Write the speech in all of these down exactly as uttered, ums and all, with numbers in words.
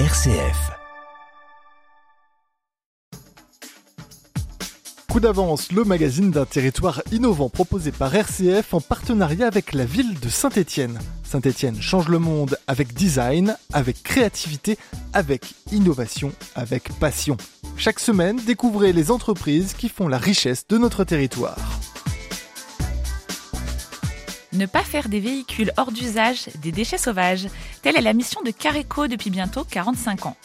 R C F. Coup d'avance, le magazine d'un territoire innovant proposé par R C F en partenariat avec la ville de Saint-Étienne. Saint-Étienne change le monde avec design, avec créativité, avec innovation, avec passion. Chaque semaine, découvrez les entreprises qui font la richesse de notre territoire. Ne pas faire des véhicules hors d'usage des déchets sauvages, telle est la mission de Caréco depuis bientôt quarante-cinq ans.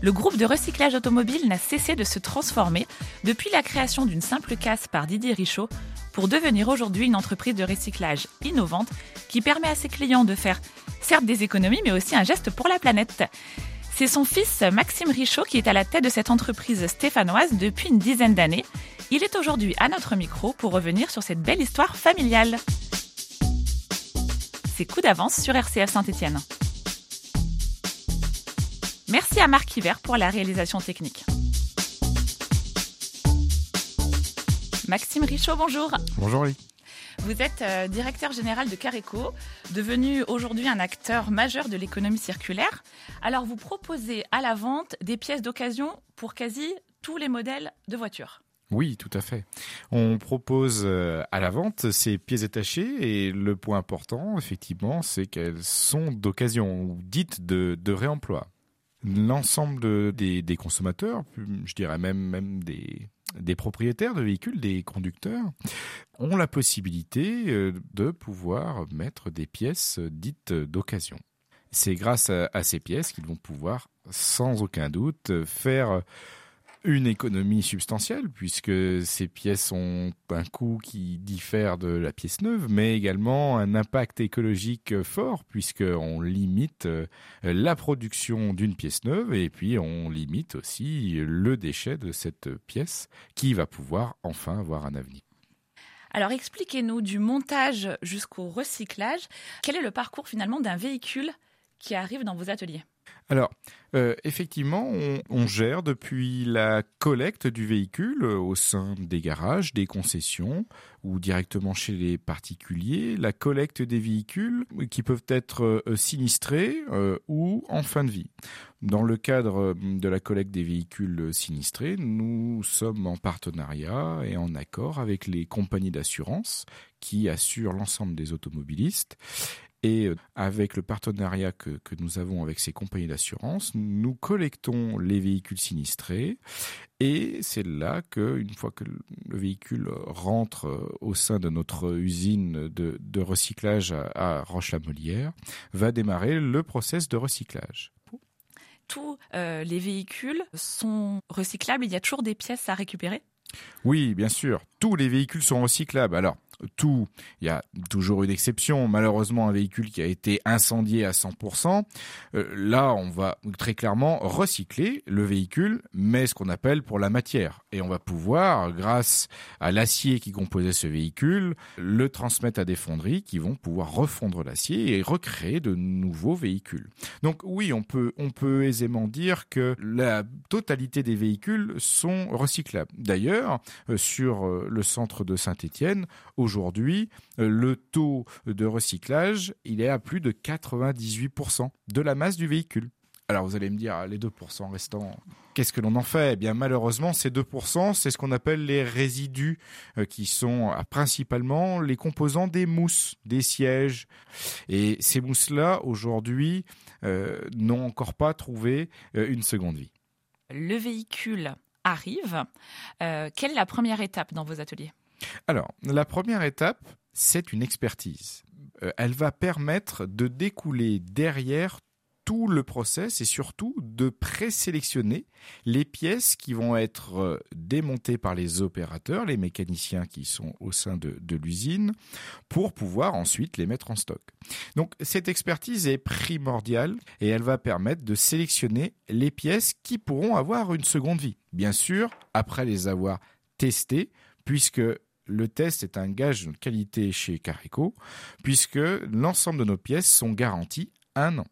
Le groupe de recyclage automobile n'a cessé de se transformer depuis la création d'une simple casse par Didier Richaud pour devenir aujourd'hui une entreprise de recyclage innovante qui permet à ses clients de faire certes des économies mais aussi un geste pour la planète. C'est son fils Maxime Richaud qui est à la tête de cette entreprise stéphanoise depuis une dizaine d'années. Il est aujourd'hui à notre micro pour revenir sur cette belle histoire familiale. C'est Coup d'avance sur R C F Saint-Étienne. Merci à Marc Hiver pour la réalisation technique. Maxime Richaud, bonjour. Bonjour, Louis. Vous êtes euh, directeur général de Caréco, devenu aujourd'hui un acteur majeur de l'économie circulaire. Alors, vous proposez à la vente des pièces d'occasion pour quasi tous les modèles de voitures. Oui, tout à fait. On propose à la vente ces pièces détachées et le point important, effectivement, c'est qu'elles sont d'occasion ou dites de, de réemploi. L'ensemble des, des consommateurs, je dirais même, même des, des propriétaires de véhicules, des conducteurs, ont la possibilité de pouvoir mettre des pièces dites d'occasion. C'est grâce à, à ces pièces qu'ils vont pouvoir, sans aucun doute, faire une économie substantielle, puisque ces pièces ont un coût qui diffère de la pièce neuve, mais également un impact écologique fort, puisqu'on limite la production d'une pièce neuve et puis on limite aussi le déchet de cette pièce qui va pouvoir enfin avoir un avenir. Alors expliquez-nous du montage jusqu'au recyclage, quel est le parcours finalement d'un véhicule qui arrive dans vos ateliers ? Alors, euh, effectivement, on, on gère depuis la collecte du véhicule au sein des garages, des concessions ou directement chez les particuliers, la collecte des véhicules qui peuvent être sinistrés euh, ou en fin de vie. Dans le cadre de la collecte des véhicules sinistrés, nous sommes en partenariat et en accord avec les compagnies d'assurance qui assurent l'ensemble des automobilistes. Et avec le partenariat que, que nous avons avec ces compagnies d'assurance, nous collectons les véhicules sinistrés et c'est là qu'une fois que le véhicule rentre au sein de notre usine de, de recyclage à, à Roche-la-Molière, va démarrer le process de recyclage. Tous euh, les véhicules sont recyclables, il y a toujours des pièces à récupérer ? Oui, bien sûr, tous les véhicules sont recyclables. Alors, tout, il y a toujours une exception. Malheureusement, un véhicule qui a été incendié à cent pour cent, euh, là, on va très clairement recycler le véhicule, mais ce qu'on appelle pour la matière. Et on va pouvoir, grâce à l'acier qui composait ce véhicule, le transmettre à des fonderies qui vont pouvoir refondre l'acier et recréer de nouveaux véhicules. Donc oui, on peut, on peut aisément dire que la totalité des véhicules sont recyclables. D'ailleurs, euh, sur euh, le centre de Saint-Étienne, aujourd'hui, le taux de recyclage, il est à plus de quatre-vingt-dix-huit pour cent de la masse du véhicule. Alors vous allez me dire, les deux pour cent restants, qu'est-ce que l'on en fait ? Eh bien malheureusement, ces deux pour cent, c'est ce qu'on appelle les résidus, qui sont principalement les composants des mousses, des sièges. Et ces mousses-là, aujourd'hui, euh, n'ont encore pas trouvé une seconde vie. Le véhicule arrive. Euh, quelle est la première étape dans vos ateliers ? Alors, la première étape, c'est une expertise. Elle va permettre de découler derrière tout le process et surtout de présélectionner les pièces qui vont être démontées par les opérateurs, les mécaniciens qui sont au sein de, de l'usine, pour pouvoir ensuite les mettre en stock. Donc cette expertise est primordiale et elle va permettre de sélectionner les pièces qui pourront avoir une seconde vie. Bien sûr, après les avoir testées, puisque le test est un gage de qualité chez Caréco, puisque l'ensemble de nos pièces sont garanties un an.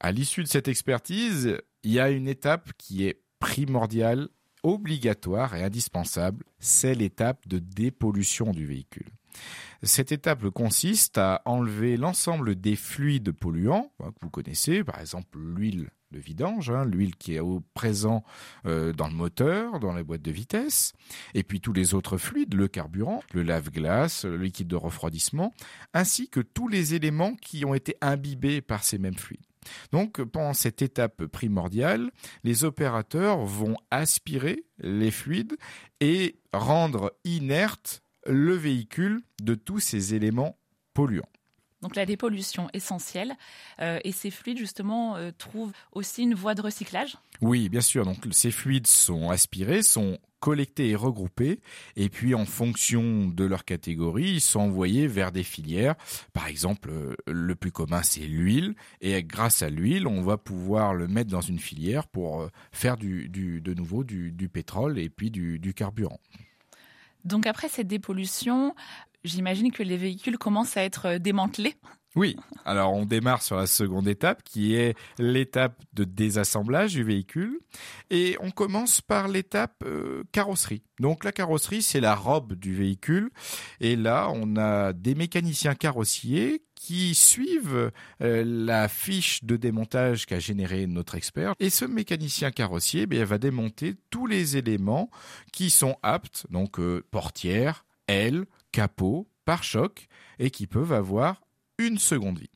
À l'issue de cette expertise, il y a une étape qui est primordiale, obligatoire et indispensable, c'est l'étape de dépollution du véhicule. Cette étape consiste à enlever l'ensemble des fluides polluants hein, que vous connaissez, par exemple l'huile de vidange, hein, l'huile qui est présent euh, dans le moteur, dans la boîte de vitesse, et puis tous les autres fluides, le carburant, le lave-glace, le liquide de refroidissement, ainsi que tous les éléments qui ont été imbibés par ces mêmes fluides. Donc, pendant cette étape primordiale, les opérateurs vont aspirer les fluides et rendre inerte le véhicule de tous ces éléments polluants. Donc la dépollution essentielle euh, et ces fluides justement euh, trouvent aussi une voie de recyclage. Oui, bien sûr. Donc ces fluides sont aspirés, sont collectés et regroupés et puis en fonction de leur catégorie, ils sont envoyés vers des filières. Par exemple, le plus commun c'est l'huile et grâce à l'huile, on va pouvoir le mettre dans une filière pour faire du, du, de nouveau du, du pétrole et puis du, du carburant. Donc après cette dépollution, j'imagine que les véhicules commencent à être démantelés. Oui, alors on démarre sur la seconde étape qui est l'étape de désassemblage du véhicule et on commence par l'étape euh, carrosserie. Donc la carrosserie, c'est la robe du véhicule et là on a des mécaniciens carrossiers qui suivent euh, la fiche de démontage qu'a généré notre expert et ce mécanicien carrossier eh bien, va démonter tous les éléments qui sont aptes, donc euh, portière, aile, capot, pare-choc et qui peuvent avoir une seconde vie.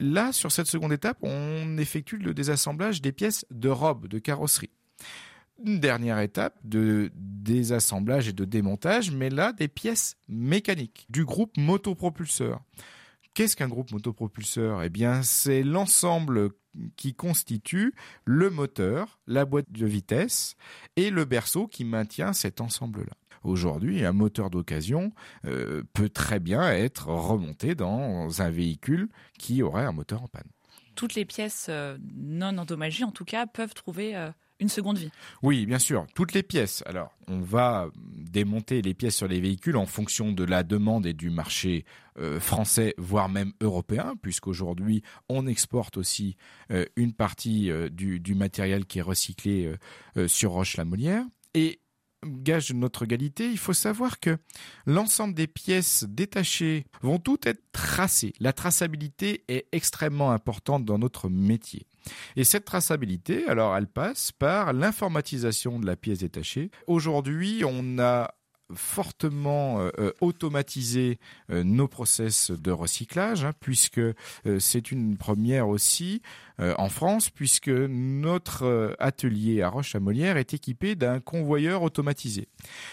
Là, sur cette seconde étape, on effectue le désassemblage des pièces de robe, de carrosserie. Une dernière étape de désassemblage et de démontage, mais là, des pièces mécaniques du groupe motopropulseur. Qu'est-ce qu'un groupe motopropulseur ? Eh bien, c'est l'ensemble qui constitue le moteur, la boîte de vitesse et le berceau qui maintient cet ensemble-là. Aujourd'hui, un moteur d'occasion euh, peut très bien être remonté dans un véhicule qui aurait un moteur en panne. Toutes les pièces euh, non endommagées, en tout cas, peuvent trouver euh, une seconde vie. Oui, bien sûr, toutes les pièces. Alors, on va démonter les pièces sur les véhicules en fonction de la demande et du marché euh, français, voire même européen, puisqu'aujourd'hui, on exporte aussi euh, une partie euh, du, du matériel qui est recyclé euh, euh, sur Roche-la-Molière. Et gage de notre qualité, il faut savoir que l'ensemble des pièces détachées vont toutes être tracées. La traçabilité est extrêmement importante dans notre métier. Et cette traçabilité, alors elle passe par l'informatisation de la pièce détachée. Aujourd'hui, on a fortement euh, automatiser euh, nos process de recyclage hein, puisque euh, c'est une première aussi euh, en France puisque notre euh, atelier à Roche-la-Molière est équipé d'un convoyeur automatisé.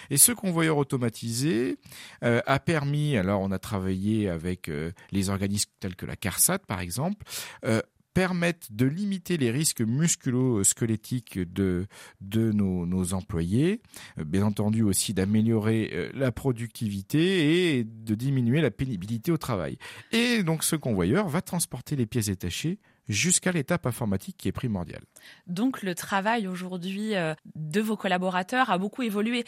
Et ce convoyeur automatisé euh, a permis, alors on a travaillé avec euh, les organismes tels que la CARSAT par exemple, euh, permettent de limiter les risques musculo-squelettiques de, de nos, nos employés, bien entendu aussi d'améliorer la productivité et de diminuer la pénibilité au travail. Et donc ce convoyeur va transporter les pièces détachées jusqu'à l'étape informatique qui est primordiale. Donc le travail aujourd'hui de vos collaborateurs a beaucoup évolué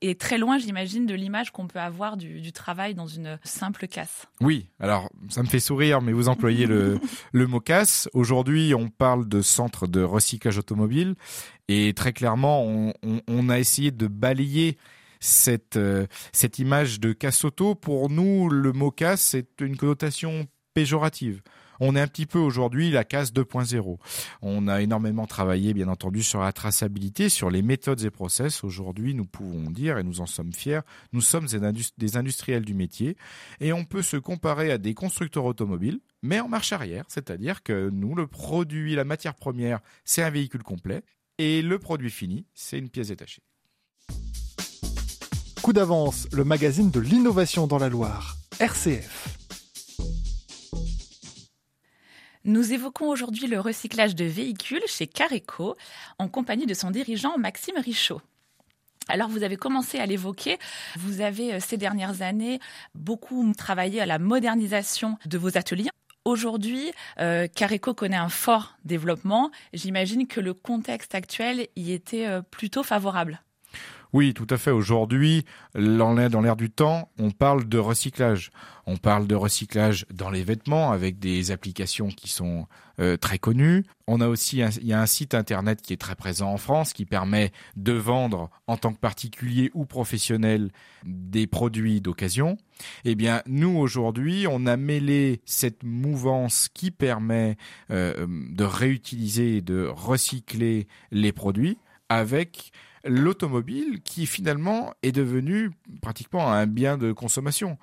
et très loin, j'imagine, de l'image qu'on peut avoir du, du travail dans une simple casse. Oui, alors ça me fait sourire, mais vous employez le, le mot casse. Aujourd'hui, on parle de centre de recyclage automobile et très clairement, on, on, on a essayé de balayer cette, euh, cette image de casse auto. Pour nous, le mot casse, c'est une connotation péjorative. On est un petit peu aujourd'hui la casse deux point zéro. On a énormément travaillé, bien entendu, sur la traçabilité, sur les méthodes et process. Aujourd'hui, nous pouvons dire, et nous en sommes fiers, nous sommes des industriels du métier et on peut se comparer à des constructeurs automobiles, mais en marche arrière. C'est-à-dire que nous, le produit, la matière première, c'est un véhicule complet et le produit fini, c'est une pièce détachée. Coup d'avance, le magazine de l'innovation dans la Loire, R C F. Nous évoquons aujourd'hui le recyclage de véhicules chez Caréco, en compagnie de son dirigeant Maxime Richaud. Alors vous avez commencé à l'évoquer, vous avez ces dernières années beaucoup travaillé à la modernisation de vos ateliers. Aujourd'hui, euh, Caréco connaît un fort développement, j'imagine que le contexte actuel y était plutôt favorable. Oui, tout à fait. Aujourd'hui, dans l'air du temps, on parle de recyclage. On parle de recyclage dans les vêtements avec des applications qui sont euh, très connues. On a aussi un, il y a un site internet qui est très présent en France qui permet de vendre en tant que particulier ou professionnel des produits d'occasion. Eh bien, nous aujourd'hui, on a mêlé cette mouvance qui permet euh, de réutiliser et de recycler les produits avec l'automobile qui finalement est devenue pratiquement un bien de consommation.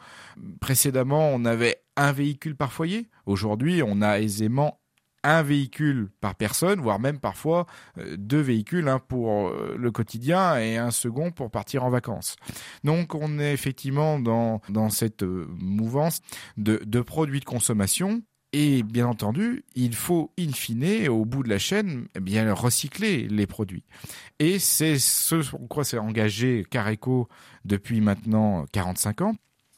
Précédemment, on avait un véhicule par foyer. Aujourd'hui, on a aisément un véhicule par personne, voire même parfois deux véhicules, un pour le quotidien et un second pour partir en vacances. Donc on est effectivement dans, dans cette mouvance de, de produits de consommation. Et bien entendu, il faut in fine, au bout de la chaîne, eh bien, recycler les produits. Et c'est ce sur quoi s'est engagé Caréco depuis maintenant quarante-cinq ans,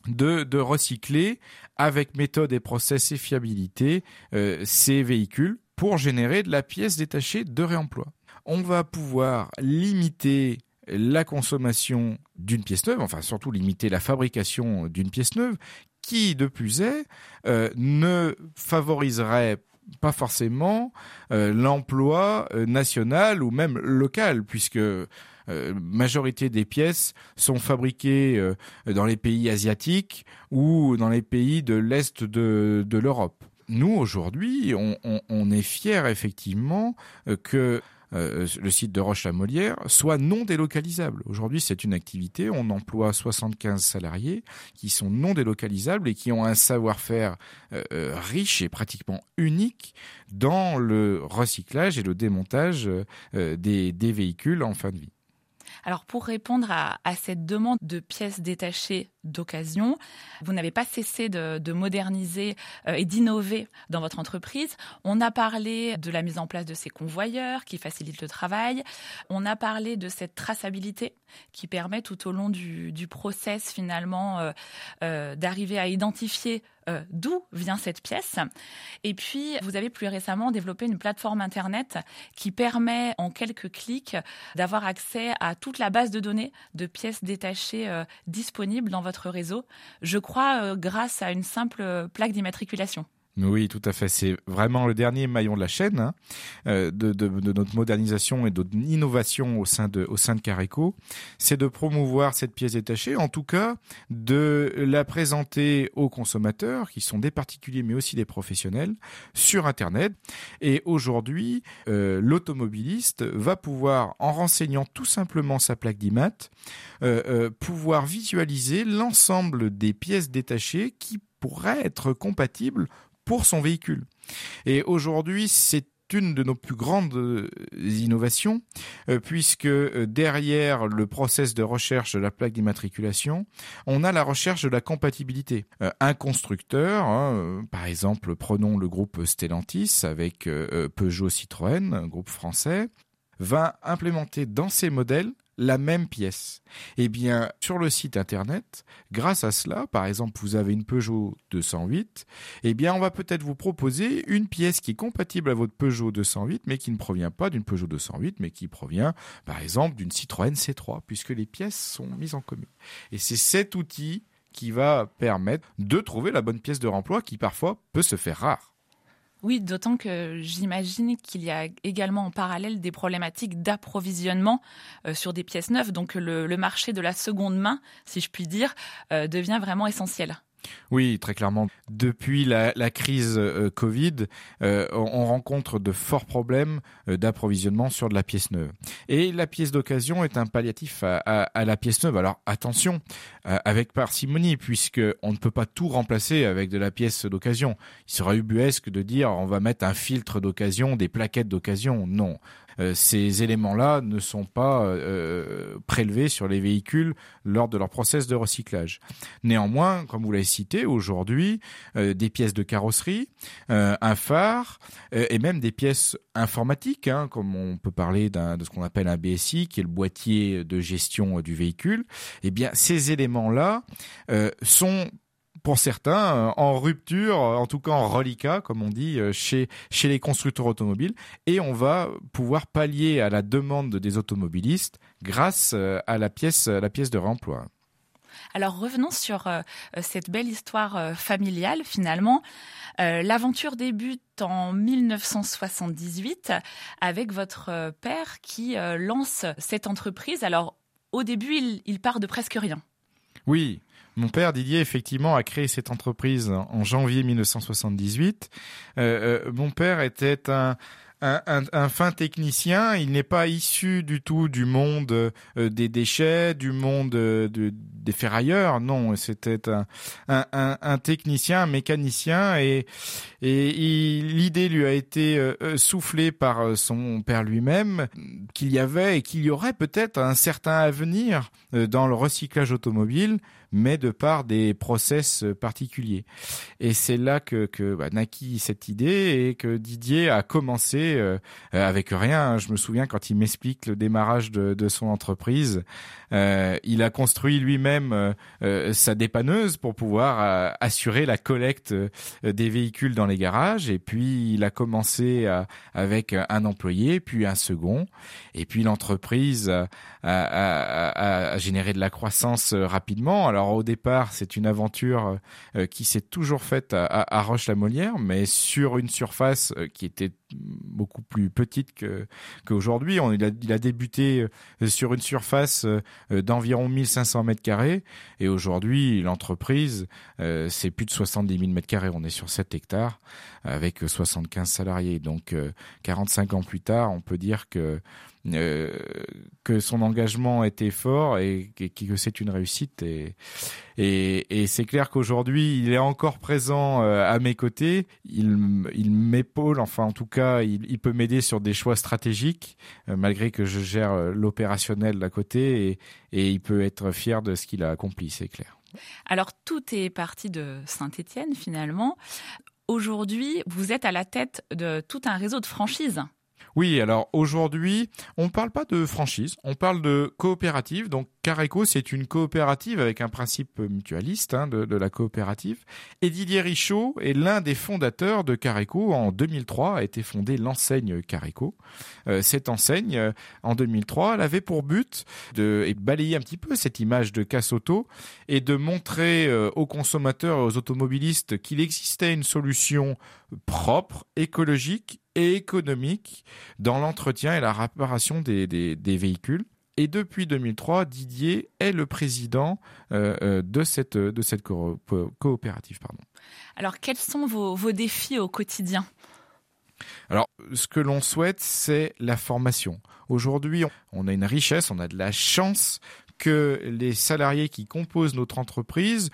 de, de recycler avec méthode et process et fiabilité euh, ces véhicules pour générer de la pièce détachée de réemploi. On va pouvoir limiter la consommation d'une pièce neuve, enfin surtout limiter la fabrication d'une pièce neuve, qui, de plus est, euh, ne favoriserait pas forcément euh, l'emploi euh, national ou même local, puisque la euh, majorité des pièces sont fabriquées euh, dans les pays asiatiques ou dans les pays de l'Est de, de l'Europe. Nous, aujourd'hui, on, on, on est fiers, effectivement, euh, que Euh, le site de Roche-la-Molière soit non délocalisable. Aujourd'hui, c'est une activité, on emploie soixante-quinze salariés qui sont non délocalisables et qui ont un savoir-faire euh, riche et pratiquement unique dans le recyclage et le démontage euh, des, des véhicules en fin de vie. Alors, pour répondre à, à cette demande de pièces détachées d'occasion, vous n'avez pas cessé de, de moderniser et d'innover dans votre entreprise. On a parlé de la mise en place de ces convoyeurs qui facilitent le travail. On a parlé de cette traçabilité qui permet tout au long du, du process, finalement, euh, euh, d'arriver à identifier euh, d'où vient cette pièce. Et puis, vous avez plus récemment développé une plateforme Internet qui permet, en quelques clics, d'avoir accès à toute la base de données de pièces détachées euh, disponibles dans votre réseau, je crois, euh, grâce à une simple plaque d'immatriculation. Oui, tout à fait. C'est vraiment le dernier maillon de la chaîne hein, de, de, de notre modernisation et de notre innovation au sein de, au sein de Caréco. C'est de promouvoir cette pièce détachée, en tout cas de la présenter aux consommateurs, qui sont des particuliers mais aussi des professionnels, sur Internet. Et aujourd'hui, euh, l'automobiliste va pouvoir, en renseignant tout simplement sa plaque d'immat, euh, euh, pouvoir visualiser l'ensemble des pièces détachées qui pourraient être compatibles pour son véhicule. Et aujourd'hui, c'est une de nos plus grandes innovations, puisque derrière le process de recherche de la plaque d'immatriculation, on a la recherche de la compatibilité. Un constructeur, hein, par exemple, prenons le groupe Stellantis avec Peugeot, Citroën, un groupe français, va implémenter dans ses modèles la même pièce. Eh bien, sur le site internet, grâce à cela, par exemple, vous avez une Peugeot deux cent huit, eh bien, on va peut-être vous proposer une pièce qui est compatible à votre Peugeot deux cent huit, mais qui ne provient pas d'une Peugeot deux cent huit, mais qui provient, par exemple, d'une Citroën C trois, puisque les pièces sont mises en commun. Et c'est cet outil qui va permettre de trouver la bonne pièce de remploi qui, parfois, peut se faire rare. Oui, d'autant que j'imagine qu'il y a également en parallèle des problématiques d'approvisionnement sur des pièces neuves. Donc le, le marché de la seconde main, si je puis dire, euh, devient vraiment essentiel. Oui, très clairement. Depuis la, la crise euh, Covid, euh, on rencontre de forts problèmes euh, d'approvisionnement sur de la pièce neuve. Et la pièce d'occasion est un palliatif à, à, à la pièce neuve. Alors attention, euh, avec parcimonie, puisqu'on ne peut pas tout remplacer avec de la pièce d'occasion. Il serait ubuesque de dire on va mettre un filtre d'occasion, des plaquettes d'occasion. Non, euh, ces éléments-là ne sont pas euh, prélevés sur les véhicules lors de leur process de recyclage. Néanmoins, comme vous l'avez cité aujourd'hui, euh, des pièces de carrosserie, euh, un phare euh, et même des pièces informatiques, hein, comme on peut parler d'un, de ce qu'on appelle un B S I, qui est le boîtier de gestion euh, du véhicule. Eh bien, ces éléments-là euh, sont pour certains, en rupture, en tout cas en reliquat, comme on dit, chez, chez les constructeurs automobiles. Et on va pouvoir pallier à la demande des automobilistes grâce à la pièce, la pièce de réemploi. Alors revenons sur euh, cette belle histoire euh, familiale finalement. Euh, l'aventure débute en mille neuf cent soixante-dix-huit avec votre euh, père qui euh, lance cette entreprise. Alors au début, il, il part de presque rien. Oui, mon père Didier effectivement a créé cette entreprise en janvier mille neuf cent soixante-dix-huit. Euh, euh, mon père était un... Un, un, un fin technicien, il n'est pas issu du tout du monde euh, des déchets, du monde euh, de, des ferrailleurs. Non, c'était un, un, un, un technicien, un mécanicien, et, et il, l'idée lui a été euh, soufflée par son père lui-même qu'il y avait et qu'il y aurait peut-être un certain avenir euh, dans le recyclage automobile, mais de par des process particuliers. Et c'est là que, que bah, naquit cette idée et que Didier a commencé Euh, avec rien. Je me souviens quand il m'explique le démarrage de, de son entreprise, euh, il a construit lui-même euh, sa dépanneuse pour pouvoir euh, assurer la collecte euh, des véhicules dans les garages. Et puis il a commencé à, avec un employé, puis un second, et puis l'entreprise a, a, a, a généré de la croissance rapidement. Alors au départ, c'est une aventure euh, qui s'est toujours faite à, à, à Roche-la-Molière, mais sur une surface euh, qui était beaucoup plus petite que qu'aujourd'hui. On, il, a, il a débuté sur une surface d'environ mille cinq cents mètres carrés et aujourd'hui l'entreprise euh, c'est plus de soixante-dix mille mètres carrés. On est sur sept hectares avec soixante-quinze salariés. Donc euh, quarante-cinq ans plus tard, on peut dire que euh, que son engagement était fort et, et que c'est une réussite. Et, et, et c'est clair qu'aujourd'hui il est encore présent à mes côtés. Il, il m'épaule, enfin en tout cas Il, il peut m'aider sur des choix stratégiques, euh, malgré que je gère euh, l'opérationnel d'à côté, et, et il peut être fier de ce qu'il a accompli, c'est clair. Alors, tout est parti de Saint-Étienne, finalement. Aujourd'hui, vous êtes à la tête de tout un réseau de franchises. Oui, alors aujourd'hui, on ne parle pas de franchise, on parle de coopérative. Donc Caréco, c'est une coopérative avec un principe mutualiste hein, de, de la coopérative. Et Didier Richaud est l'un des fondateurs de Caréco. En deux mille trois a été fondée l'enseigne Caréco. Euh, cette enseigne, euh, en deux mille trois, elle avait pour but de et balayer un petit peu cette image de casse-auto et de montrer euh, aux consommateurs et aux automobilistes qu'il existait une solution propre, écologique et économique dans l'entretien et la réparation des, des, des véhicules. Et depuis deux mille trois, Didier est le président euh, de cette, de cette co- coopérative. Pardon. Alors, quels sont vos, vos défis au quotidien ? Alors, ce que l'on souhaite, c'est la formation. Aujourd'hui, on a une richesse, on a de la chance que les salariés qui composent notre entreprise,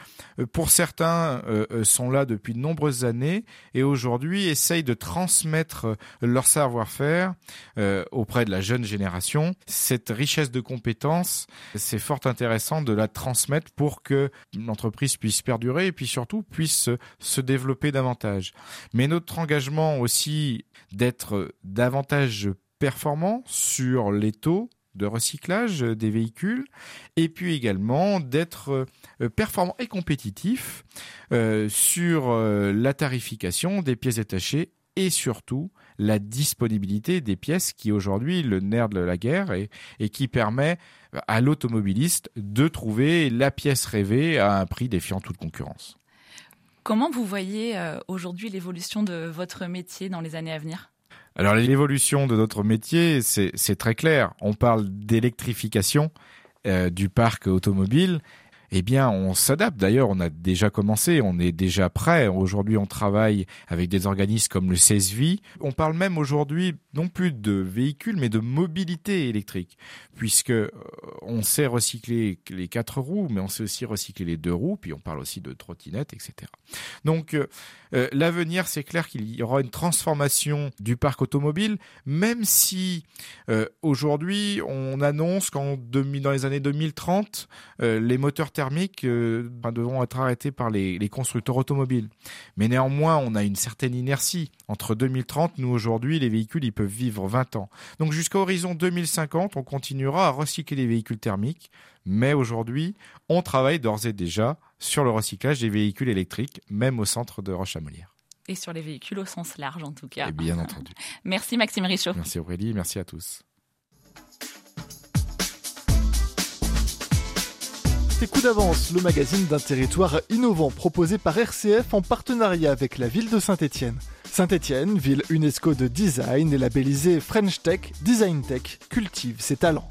pour certains, euh, sont là depuis de nombreuses années et aujourd'hui essayent de transmettre leur savoir-faire euh, auprès de la jeune génération. Cette richesse de compétences, c'est fort intéressant de la transmettre pour que l'entreprise puisse perdurer et puis surtout puisse se développer davantage. Mais notre engagement aussi d'être davantage performant sur les taux de recyclage des véhicules et puis également d'être performant et compétitif sur la tarification des pièces détachées et surtout la disponibilité des pièces qui aujourd'hui est le nerf de la guerre et, et qui permet à l'automobiliste de trouver la pièce rêvée à un prix défiant toute concurrence. Comment vous voyez aujourd'hui l'évolution de votre métier dans les années à venir ? Alors l'évolution de notre métier, c'est, c'est très clair. On parle d'électrification euh, du parc automobile. Eh bien, on s'adapte. D'ailleurs, on a déjà commencé, on est déjà prêt. Aujourd'hui, on travaille avec des organismes comme le C E S V I. On parle même aujourd'hui non plus de véhicules, mais de mobilité électrique, puisque on sait recycler les quatre roues, mais on sait aussi recycler les deux roues. Puis on parle aussi de trottinettes, et cetera. Donc, euh, l'avenir, c'est clair qu'il y aura une transformation du parc automobile, même si euh, aujourd'hui, on annonce qu'en dans les années deux mille trente, euh, les moteurs thermiques euh, devront être arrêtés par les, les constructeurs automobiles. Mais néanmoins, on a une certaine inertie. Entre deux mille trente, nous aujourd'hui, les véhicules, ils peuvent vivre vingt ans. Donc jusqu'à horizon deux mille cinquante, on continuera à recycler les véhicules thermiques, Mais aujourd'hui, on travaille d'ores et déjà sur le recyclage des véhicules électriques, même au centre de Roche-la-Molière. Et sur les véhicules au sens large, en tout cas. Et bien entendu. Merci Maxime Richaud. Merci Aurélie, merci à tous. C'est Coup d'avance, le magazine d'un territoire innovant proposé par R C F en partenariat avec la ville de Saint-Étienne. Saint-Étienne, ville UNESCO de design et labellisée French Tech, Design Tech, cultive ses talents.